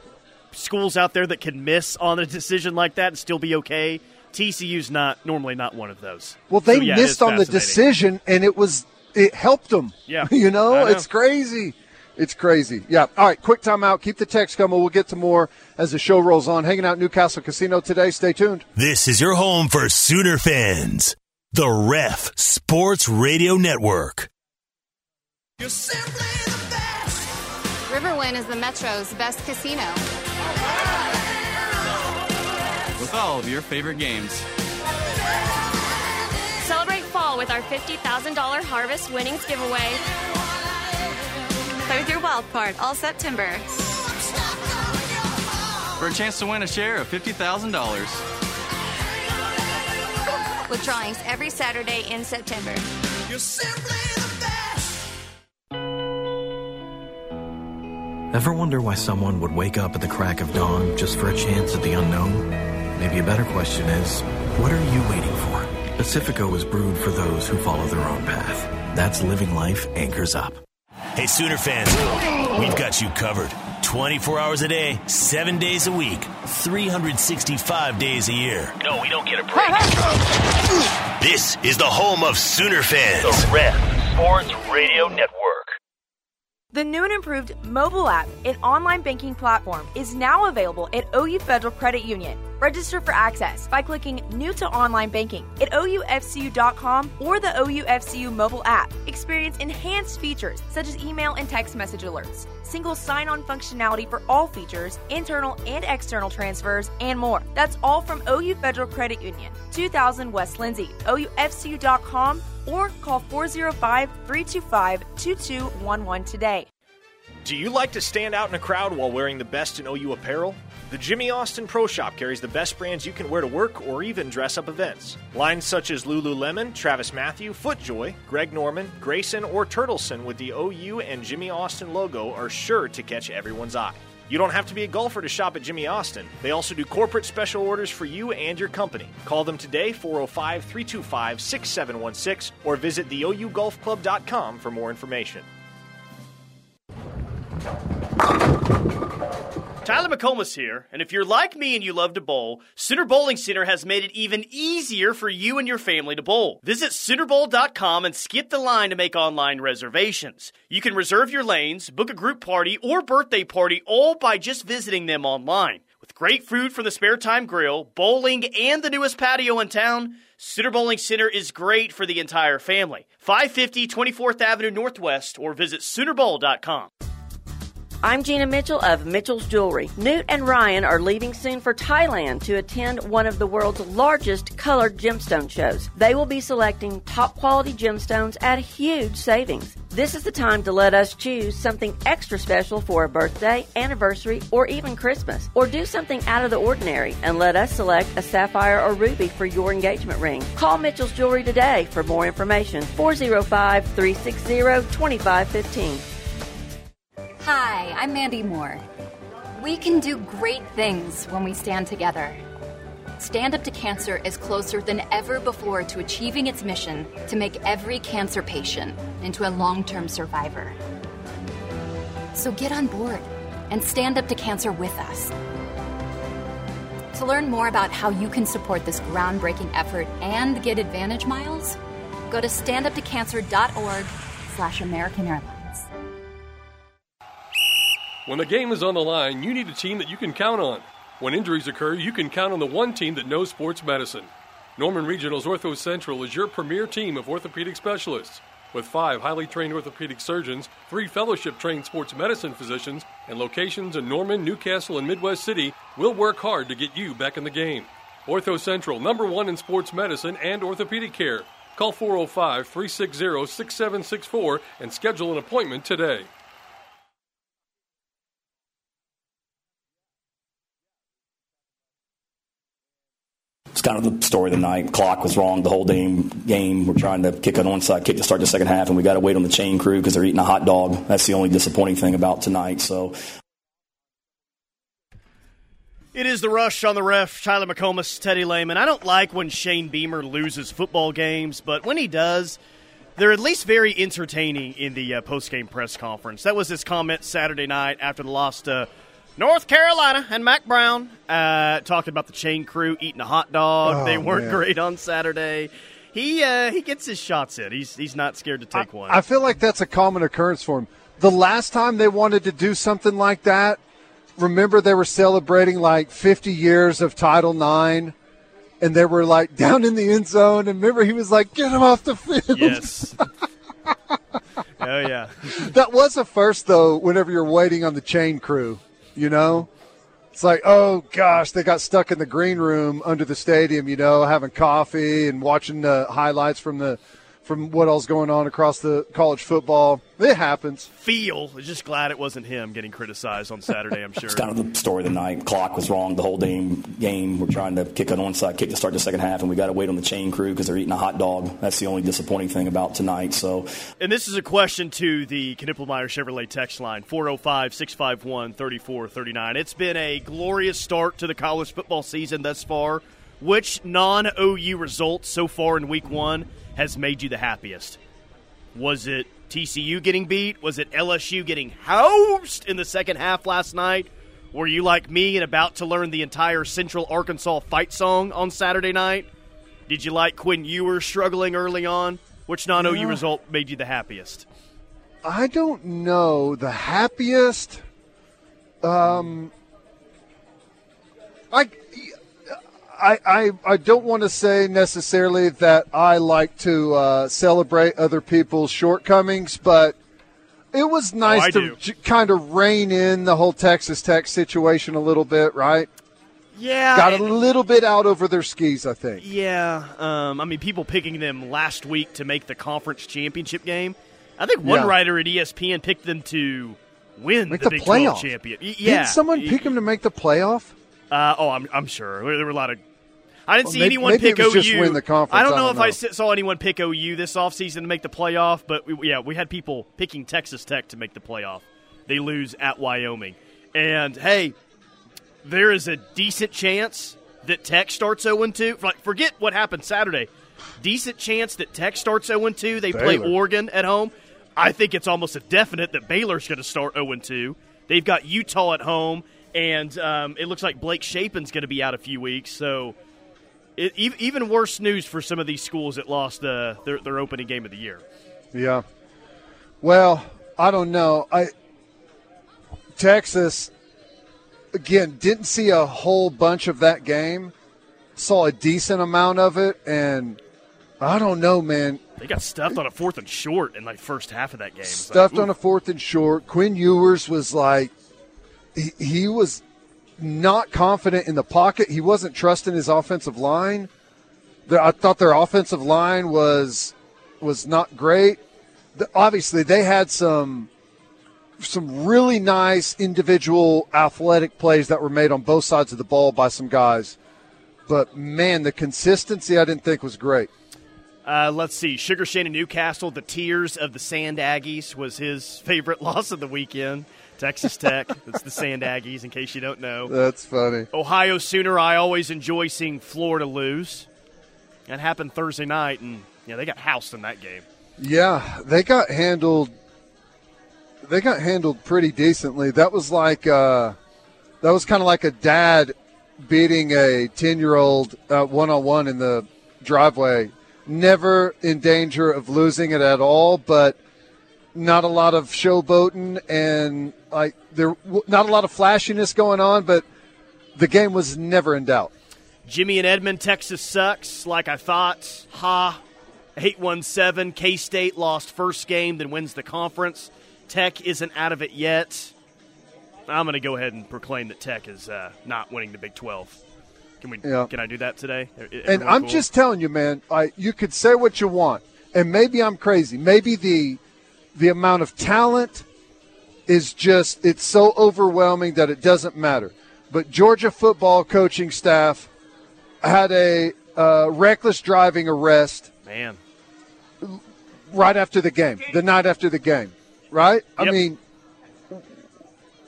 schools out there that can miss on a decision like that and still be okay. T C U's not normally not one of those. Well, they so, yeah, missed on the decision, and it was it helped them. Yeah, you know, know it's crazy. It's crazy. Yeah. All right, quick timeout. Keep the text coming. We'll get to more as the show rolls on. Hanging out at Newcastle Casino today. Stay tuned. This is your home for Sooner fans. The Ref Sports Radio Network. You're simply the best. Riverwind is the Metro's best casino. With all of your favorite games. Celebrate fall with our fifty thousand dollars Harvest Winnings giveaway. Play with your wild card all September. For a chance to win a share of fifty thousand dollars. With drawings every Saturday in September. You're simply the best. Ever wonder why someone would wake up at the crack of dawn just for a chance at the unknown? Maybe a better question is, what are you waiting for? Pacifico is brewed for those who follow their own path. That's Living Life Anchors Up. Hey, Sooner fans, we've got you covered twenty-four hours a day, seven days a week, three hundred sixty-five days a year. No, we don't get a break. This is the home of Sooner fans. The Ref Sports Radio Network. The new and improved mobile app and online banking platform is now available at O U Federal Credit Union. Register for access by clicking New to Online Banking at O U F C U dot com or the O U F C U mobile app. Experience enhanced features such as email and text message alerts, single sign-on functionality for all features, internal and external transfers, and more. That's all from O U Federal Credit Union, two thousand West Lindsay, O U F C U dot com, or call four oh five, three two five, two two one one today. Do you like to stand out in a crowd while wearing the best in O U apparel? The Jimmy Austin Pro Shop carries the best brands you can wear to work or even dress-up events. Lines such as Lululemon, Travis Mathew, FootJoy, Greg Norman, Grayson, or Turtleson with the O U and Jimmy Austin logo are sure to catch everyone's eye. You don't have to be a golfer to shop at Jimmy Austin. They also do corporate special orders for you and your company. Call them today, four oh five, three two five, six seven one six, or visit the O U golf club dot com for more information. Tyler McComas here, and if you're like me and you love to bowl, Sooner Bowling Center has made it even easier for you and your family to bowl. Visit Sooner Bowl dot com and skip the line to make online reservations. You can reserve your lanes, book a group party, or birthday party all by just visiting them online. With great food from the Spare Time Grill, bowling, and the newest patio in town, Sooner Bowling Center is great for the entire family. five fifty twenty-fourth Avenue Northwest, or visit Sooner Bowl dot com. I'm Gina Mitchell of Mitchell's Jewelry. Newt and Ryan are leaving soon for Thailand to attend one of the world's largest colored gemstone shows. They will be selecting top quality gemstones at huge savings. This is the time to let us choose something extra special for a birthday, anniversary, or even Christmas. Or do something out of the ordinary and let us select a sapphire or ruby for your engagement ring. Call Mitchell's Jewelry today for more information. four oh five, three six zero, two five one five. Hi, I'm Mandy Moore. We can do great things when we stand together. Stand Up to Cancer is closer than ever before to achieving its mission to make every cancer patient into a long-term survivor. So get on board and stand up to cancer with us. To learn more about how you can support this groundbreaking effort and get Advantage Miles, go to stand up to cancer dot org slash American Airlines. When the game is on the line, you need a team that you can count on. When injuries occur, you can count on the one team that knows sports medicine. Norman Regional's Ortho Central is your premier team of orthopedic specialists. With five highly trained orthopedic surgeons, three fellowship-trained sports medicine physicians, and locations in Norman, Newcastle, and Midwest City, we'll work hard to get you back in the game. Ortho Central, number one in sports medicine and orthopedic care. Call four oh five, three six zero, six seven six four and schedule an appointment today. It's kind of the story of the night. Clock was wrong the whole damn game. We're trying to kick an onside kick to start the second half, and we got to wait on the chain crew because they're eating a hot dog. That's the only disappointing thing about tonight. So, It is the Rush on the Ref, Tyler McComas, Teddy Lehman. I don't like when Shane Beamer loses football games, but when he does, they're at least very entertaining in the uh, post-game press conference. That was his comment Saturday night after the loss to North Carolina and Mack Brown, uh, talking about the chain crew eating a hot dog. Oh, they weren't man. great on Saturday. He uh, he gets his shots in. He's, he's not scared to take I, one. I feel like that's a common occurrence for him. The last time they wanted to do something like that, remember they were celebrating like fifty years of Title nine, and they were like down in the end zone, and remember he was like, get him off the field. Yes. Oh, yeah. That was a first, though, whenever you're waiting on the chain crew, you know? It's like, oh, gosh, they got stuck in the green room under the stadium, you know, having coffee and watching the highlights from the – from what all's going on across the college football. It happens. Feel is just glad it wasn't him getting criticized on Saturday, I'm sure. It's kind of the story of the night. Clock was wrong the whole damn game. We're trying to kick an onside kick to start the second half, and we got to wait on the chain crew because they're eating a hot dog. That's the only disappointing thing about tonight. So, and this is a question to the Knippelmeyer Chevrolet text line, four oh five, six five one, three four three nine. It's been a glorious start to the college football season thus far. Which non-O U result so far in week one has made you the happiest? Was it T C U getting beat? Was it L S U getting housed in the second half last night? Were you like me and about to learn the entire Central Arkansas fight song on Saturday night? Did you like Quinn Ewers struggling early on? Which non-O U yeah. result made you the happiest? I don't know. The happiest? Um, I... I, I, I don't want to say necessarily that I like to uh, celebrate other people's shortcomings, but it was nice oh, to j- kind of rein in the whole Texas Tech situation a little bit, right? Yeah. Got a little bit out over their skis, I think. Yeah. Um, I mean, people picking them last week to make the conference championship game. I think one yeah. writer at E S P N picked them to win make the, the Big playoff. twelve champion. Y- yeah. Did someone pick them to make the playoff? Uh, oh, I'm I'm sure. There were a lot of – I didn't well, see maybe, anyone maybe pick it was O U. Just win the conference. I don't know I don't if know. I saw anyone pick O U this offseason to make the playoff, but, we, yeah, we had people picking Texas Tech to make the playoff. They lose at Wyoming. And, hey, there is a decent chance that Tech starts oh and two. Like, forget what happened Saturday. Decent chance that Tech starts oh and two. They Baylor. play Oregon at home. I think it's almost a definite that Baylor's going to start oh and two. They've got Utah at home. And um, it looks like Blake Shapin's going to be out a few weeks. So it, even worse news for some of these schools that lost uh, their, their opening game of the year. Yeah. Well, I don't know. I Texas, again, didn't see a whole bunch of that game. Saw a decent amount of it. And I don't know, man. They got stuffed on a fourth and short in like first half of that game. Stuffed like, on a fourth and short. Quinn Ewers was like. He was not confident in the pocket. He wasn't trusting his offensive line. I thought their offensive line was was not great. Obviously, they had some some really nice individual athletic plays that were made on both sides of the ball by some guys. But, man, the consistency I didn't think was great. Uh, let's see. Sugar Shane in Newcastle, the Tears of the Sand Aggies was his favorite loss of the weekend. Texas Tech, that's the Sand Aggies, in case you don't know. That's funny. Ohio Sooner, I always enjoy seeing Florida lose. That happened Thursday night, and yeah, they got housed in that game. Yeah, they got handled. They got handled pretty decently. That was like, uh, that was kind of like a dad beating a ten-year-old uh, one-on-one in the driveway. Never in danger of losing it at all, but. Not a lot of showboating and like there, not a lot of flashiness going on, but the game was never in doubt. Jimmy and Edmond, Texas sucks, like I thought. Ha, eight one seven. K-State lost first game, then wins the conference. Tech isn't out of it yet. I'm going to go ahead and proclaim that Tech is uh, not winning the Big twelve. Can we? Yeah. Can I do that today? Everyone and I'm cool? just telling you, man. I you could say what you want, and maybe I'm crazy. Maybe the The amount of talent is just, it's so overwhelming that it doesn't matter. But Georgia football coaching staff had a uh, reckless driving arrest. Man. Right after the game, the night after the game, right? Yep. I mean,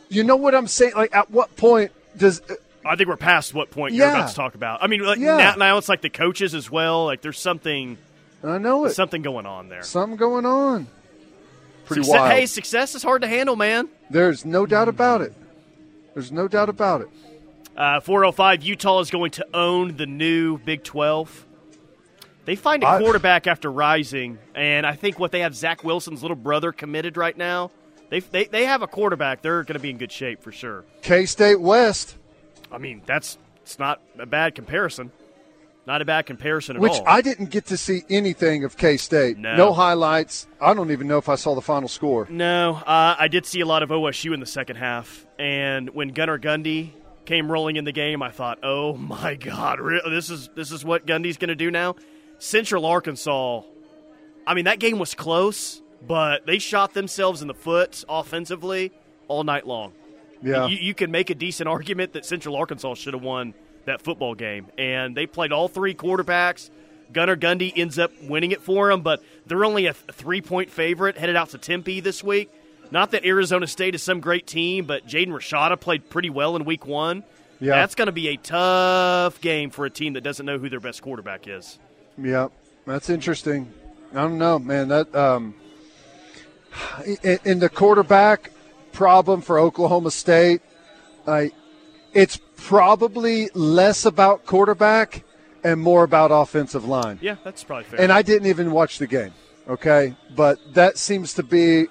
you know what I'm saying? Like, at what point does, I think we're past what point yeah. you're about to talk about. I mean, like, yeah. now, now it's like the coaches as well. Like there's something. I know it. Something going on there. Something going on. Pretty Success, wild. Hey, success is hard to handle, man. There's no doubt about it. There's no doubt about it. Uh, four oh five, Utah is going to own the new Big twelve. They find a quarterback I, after rising, and I think what they have Zach Wilson's little brother committed right now. They they they have a quarterback. They're going to be in good shape for sure. K-State West. I mean, that's it's not a bad comparison. Not a bad comparison at Which all. Which I didn't get to see anything of K-State. No. no highlights. I don't even know if I saw the final score. No, uh, I did see a lot of O S U in the second half. And when Gunnar Gundy came rolling in the game, I thought, oh, my God, this is this is what Gundy's going to do now? Central Arkansas, I mean, that game was close, but they shot themselves in the foot offensively all night long. Yeah, you, you can make a decent argument that Central Arkansas should have won that football game, and they played all three quarterbacks. Gunnar Gundy ends up winning it for them, but they're only a three-point favorite headed out to Tempe this week. Not that Arizona State is some great team, but Jaden Rashada played pretty well in week one. Yeah. That's going to be a tough game for a team that doesn't know who their best quarterback is. Yeah, that's interesting. I don't know, man. That um, in, in the quarterback problem for Oklahoma State, I – it's probably less about quarterback and more about offensive line. Yeah, that's probably fair. And I didn't even watch the game, okay? But that seems to be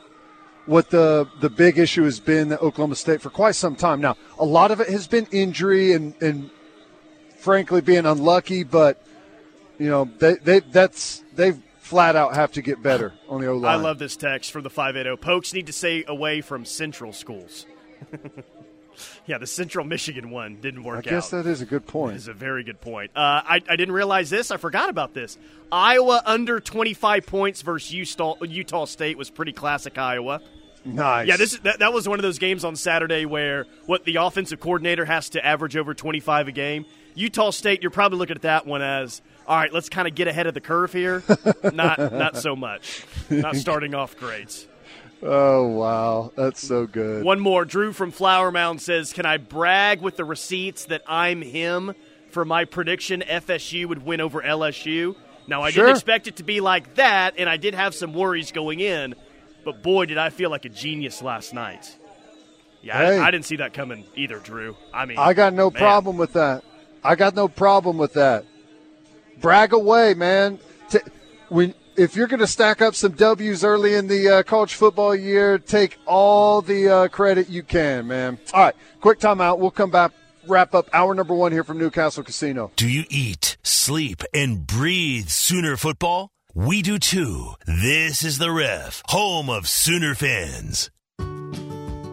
what the the big issue has been at Oklahoma State for quite some time. Now, a lot of it has been injury and, and frankly, being unlucky, but, you know, they they that's they've flat out have to get better on the O-line. I love this text from the five eighty. Pokes need to stay away from Central schools. Yeah, the Central Michigan one didn't work out. I guess out. That is a good point. That is a very good point. Uh, I, I didn't realize this. I forgot about this. Iowa under twenty-five points versus Utah, Utah State was pretty classic Iowa. Nice. Yeah, this that, that was one of those games on Saturday where what the offensive coordinator has to average over twenty-five a game. Utah State, you're probably looking at that one as, all right, let's kind of get ahead of the curve here. not not so much. Not starting off grades. Oh, wow. That's so good. One more. Drew from Flower Mound says, can I brag with the receipts that I'm him for my prediction F S U would win over L S U? Now, I sure. didn't expect it to be like that, and I did have some worries going in, but boy, did I feel like a genius last night. Yeah, hey, I, I didn't see that coming either, Drew. I mean, I got no man. problem with that. I got no problem with that. Brag away, man. T- when If you're going to stack up some W's early in the uh, college football year, take all the uh, credit you can, man. All right, quick timeout. We'll come back, wrap up hour number one here from Newcastle Casino. Do you eat, sleep, and breathe Sooner football? We do too. This is the Ref, home of Sooner fans.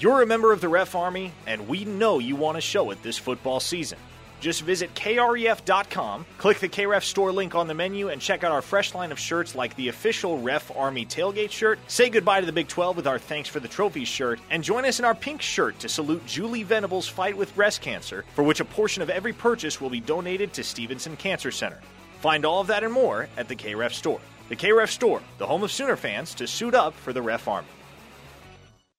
You're a member of the Ref Army, and we know you want to show it this football season. Just visit K R E F dot com, click the K R E F store link on the menu, and check out our fresh line of shirts like the official Ref Army tailgate shirt, say goodbye to the Big twelve with our Thanks for the Trophy shirt, and join us in our pink shirt to salute Julie Venables' fight with breast cancer, for which a portion of every purchase will be donated to Stevenson Cancer Center. Find all of that and more at the K R E F store. The K R E F store, the home of Sooner fans, to suit up for the Ref Army.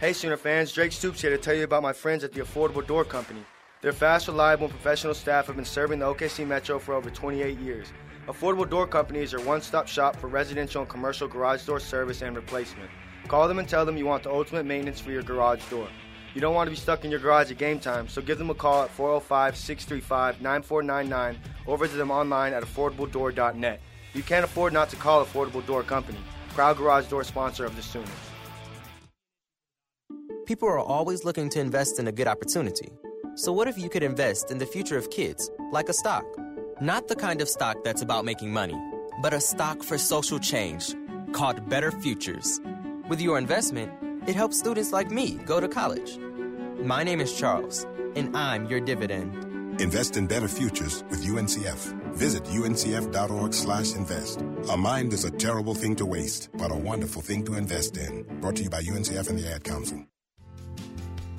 Hey Sooner fans, Drake Stoops here to tell you about my friends at the Affordable Door Company. Their fast, reliable, and professional staff have been serving the O K C Metro for over twenty-eight years. Affordable Door Company is your one-stop shop for residential and commercial garage door service and replacement. Call them and tell them you want the ultimate maintenance for your garage door. You don't want to be stuck in your garage at game time, so give them a call at four oh five, six three five, nine four nine nine or visit them online at affordable door dot net. You can't afford not to call Affordable Door Company, proud garage door sponsor of the Sooners. People are always looking to invest in a good opportunity. So what if you could invest in the future of kids, like a stock? Not the kind of stock that's about making money, but a stock for social change called Better Futures. With your investment, it helps students like me go to college. My name is Charles, and I'm your dividend. Invest in Better Futures with U N C F. Visit U N C F dot org slash invest. A mind is a terrible thing to waste, but a wonderful thing to invest in. Brought to you by U N C F and the Ad Council.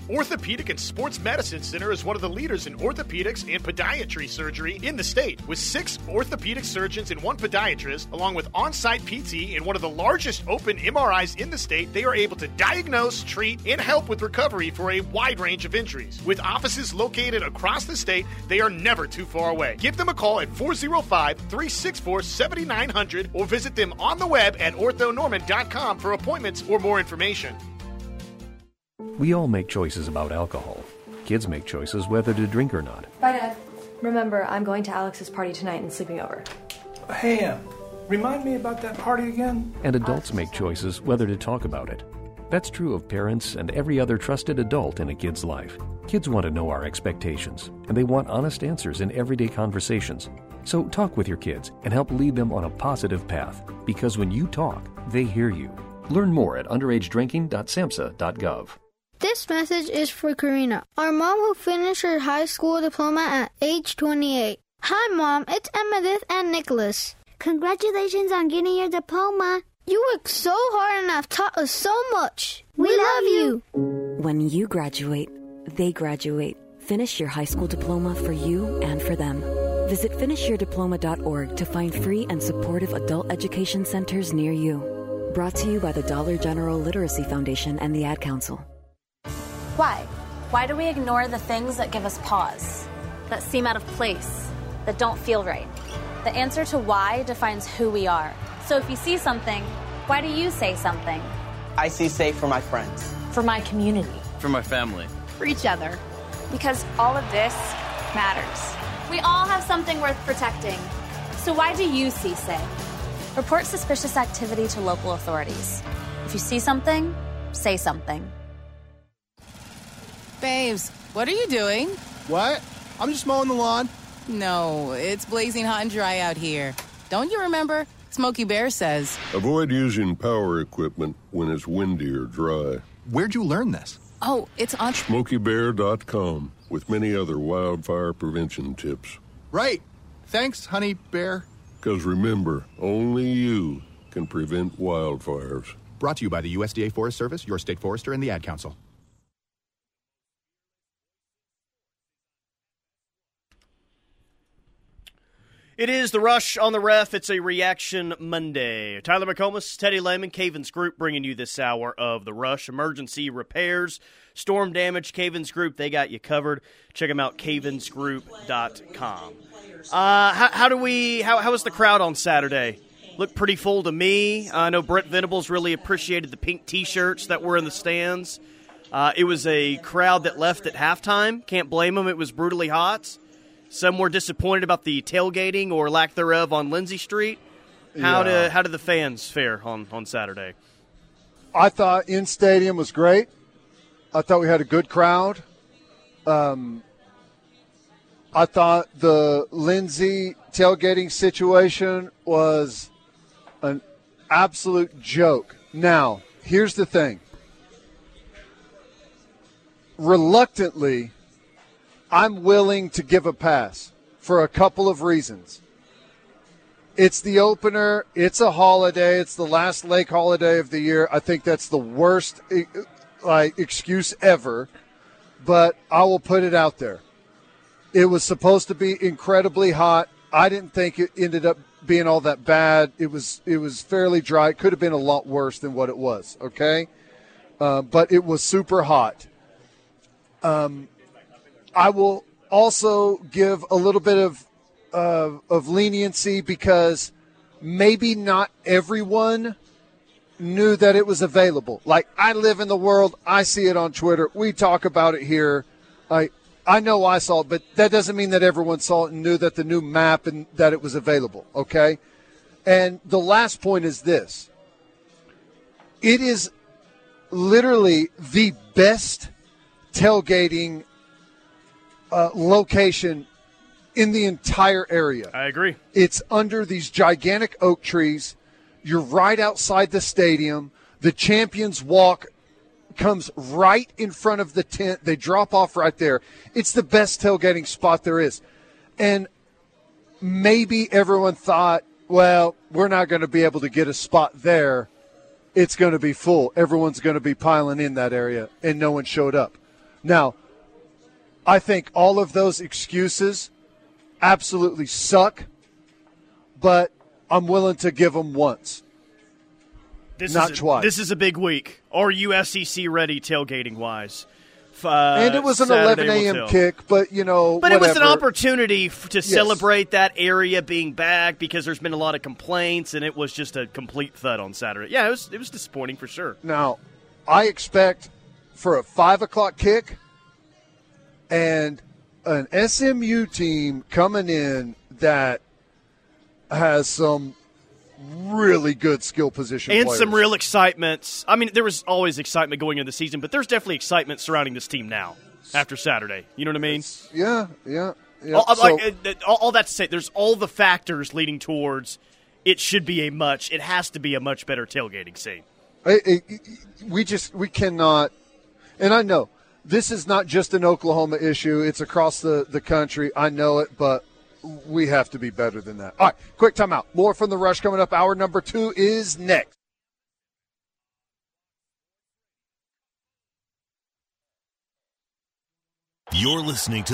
Orthopedic and Sports Medicine Center is one of the leaders in orthopedics and podiatry surgery in the state, with six orthopedic surgeons and one podiatrist, along with on-site P T and one of the largest open M R Is in the state. They are able to diagnose, treat, and help with recovery for a wide range of injuries. With offices located across the state, they are never too far away. Give them a call at four oh five, three six four, seven nine zero zero or visit them on the web at ortho norman dot com for appointments or more information. We all make choices about alcohol. Kids make choices whether to drink or not. Bye, Dad. Remember, I'm going to Alex's party tonight and sleeping over. Hey, um, remind me about that party again. And adults make choices whether to talk about it. That's true of parents and every other trusted adult in a kid's life. Kids want to know our expectations, and they want honest answers in everyday conversations. So talk with your kids and help lead them on a positive path, because when you talk, they hear you. Learn more at underage drinking dot samhsa dot gov. This message is for Karina, our mom who finished her high school diploma at age twenty-eight. Hi, Mom. It's Emmeline and Nicholas. Congratulations on getting your diploma. You worked so hard and have taught us so much. We, we love you. When you graduate, they graduate. Finish your high school diploma for you and for them. Visit finish your diploma dot org to find free and supportive adult education centers near you. Brought to you by the Dollar General Literacy Foundation and the Ad Council. Why? Why do we ignore the things that give us pause, that seem out of place, that don't feel right? The answer to why defines who we are. So if you see something, why do you say something? I see safe for my friends. For my community. For my family. For each other. Because all of this matters. We all have something worth protecting. So why do you see safe? Report suspicious activity to local authorities. If you see something, say something. Babes, what are you doing? What? I'm just mowing the lawn. No, it's blazing hot and dry out here. Don't you remember? Smokey Bear says, avoid using power equipment when it's windy or dry. Where'd you learn this? Oh, it's on smokey bear dot com with many other wildfire prevention tips. Right. Thanks, honey bear. Because remember, only you can prevent wildfires. Brought to you by the U S D A Forest Service, your state forester, and the Ad Council. It is The Rush on the Ref. It's a Reaction Monday. Tyler McComas, Teddy Lehman, Cavens Group bringing you this hour of The Rush. Emergency repairs, storm damage, Cavens Group, they got you covered. Check them out, cavens group dot com. Uh, how, how do we? How, how was the crowd on Saturday? Looked pretty full to me. I know Brent Venables really appreciated the pink T-shirts that were in the stands. Uh, it was a crowd that left at halftime. Can't blame them. It was brutally hot. Some were disappointed about the tailgating or lack thereof on Lindsay Street. How yeah. do how did the fans fare on, on Saturday? I thought in stadium was great. I thought we had a good crowd. Um, I thought the Lindsay tailgating situation was an absolute joke. Now, here's the thing. Reluctantly, I'm willing to give a pass for a couple of reasons. It's the opener. It's a holiday. It's the last lake holiday of the year. I think that's the worst like excuse ever, but I will put it out there. It was supposed to be incredibly hot. I didn't think it ended up being all that bad. It was it was fairly dry. It could have been a lot worse than what it was, okay? Uh, but it was super hot. Um. I will also give a little bit of uh, of leniency because maybe not everyone knew that it was available. Like, I live in the world. I see it on Twitter. We talk about it here. I I know I saw it, but that doesn't mean that everyone saw it and knew that the new map and that it was available, okay? And the last point is this. It is literally the best tailgating uh, location in the entire area. I agree. It's under these gigantic oak trees. You're right outside the stadium. The Champions Walk comes right in front of the tent. They drop off right there. It's the best tailgating spot there is. And maybe everyone thought, well, we're not going to be able to get a spot there. It's going to be full. Everyone's going to be piling in that area, and no one showed up. Now, I think all of those excuses absolutely suck, but I'm willing to give them once. This Not is a, twice. This is a big week. Are you S E C ready tailgating-wise? Uh, and it was an Saturday eleven a.m. kick, but, you know, But whatever. It was an opportunity f- to yes. celebrate that area being back because there's been a lot of complaints, and it was just a complete thud on Saturday. Yeah, it was it was disappointing for sure. Now, I expect for a five o'clock kick and an S M U team coming in that has some really good skill position and players. Some real excitement. I mean, there was always excitement going into the season, but there's definitely excitement surrounding this team now after Saturday. You know what I mean? It's, yeah, yeah. yeah. All, so, like, all that to say, there's all the factors leading towards it should be a much, it has to be a much better tailgating scene. It, it, we just, we cannot, and I know this is not just an Oklahoma issue. It's across the, the country. I know it, but we have to be better than that. All right, quick timeout. More from The Rush coming up. Hour number two is next. You're listening to the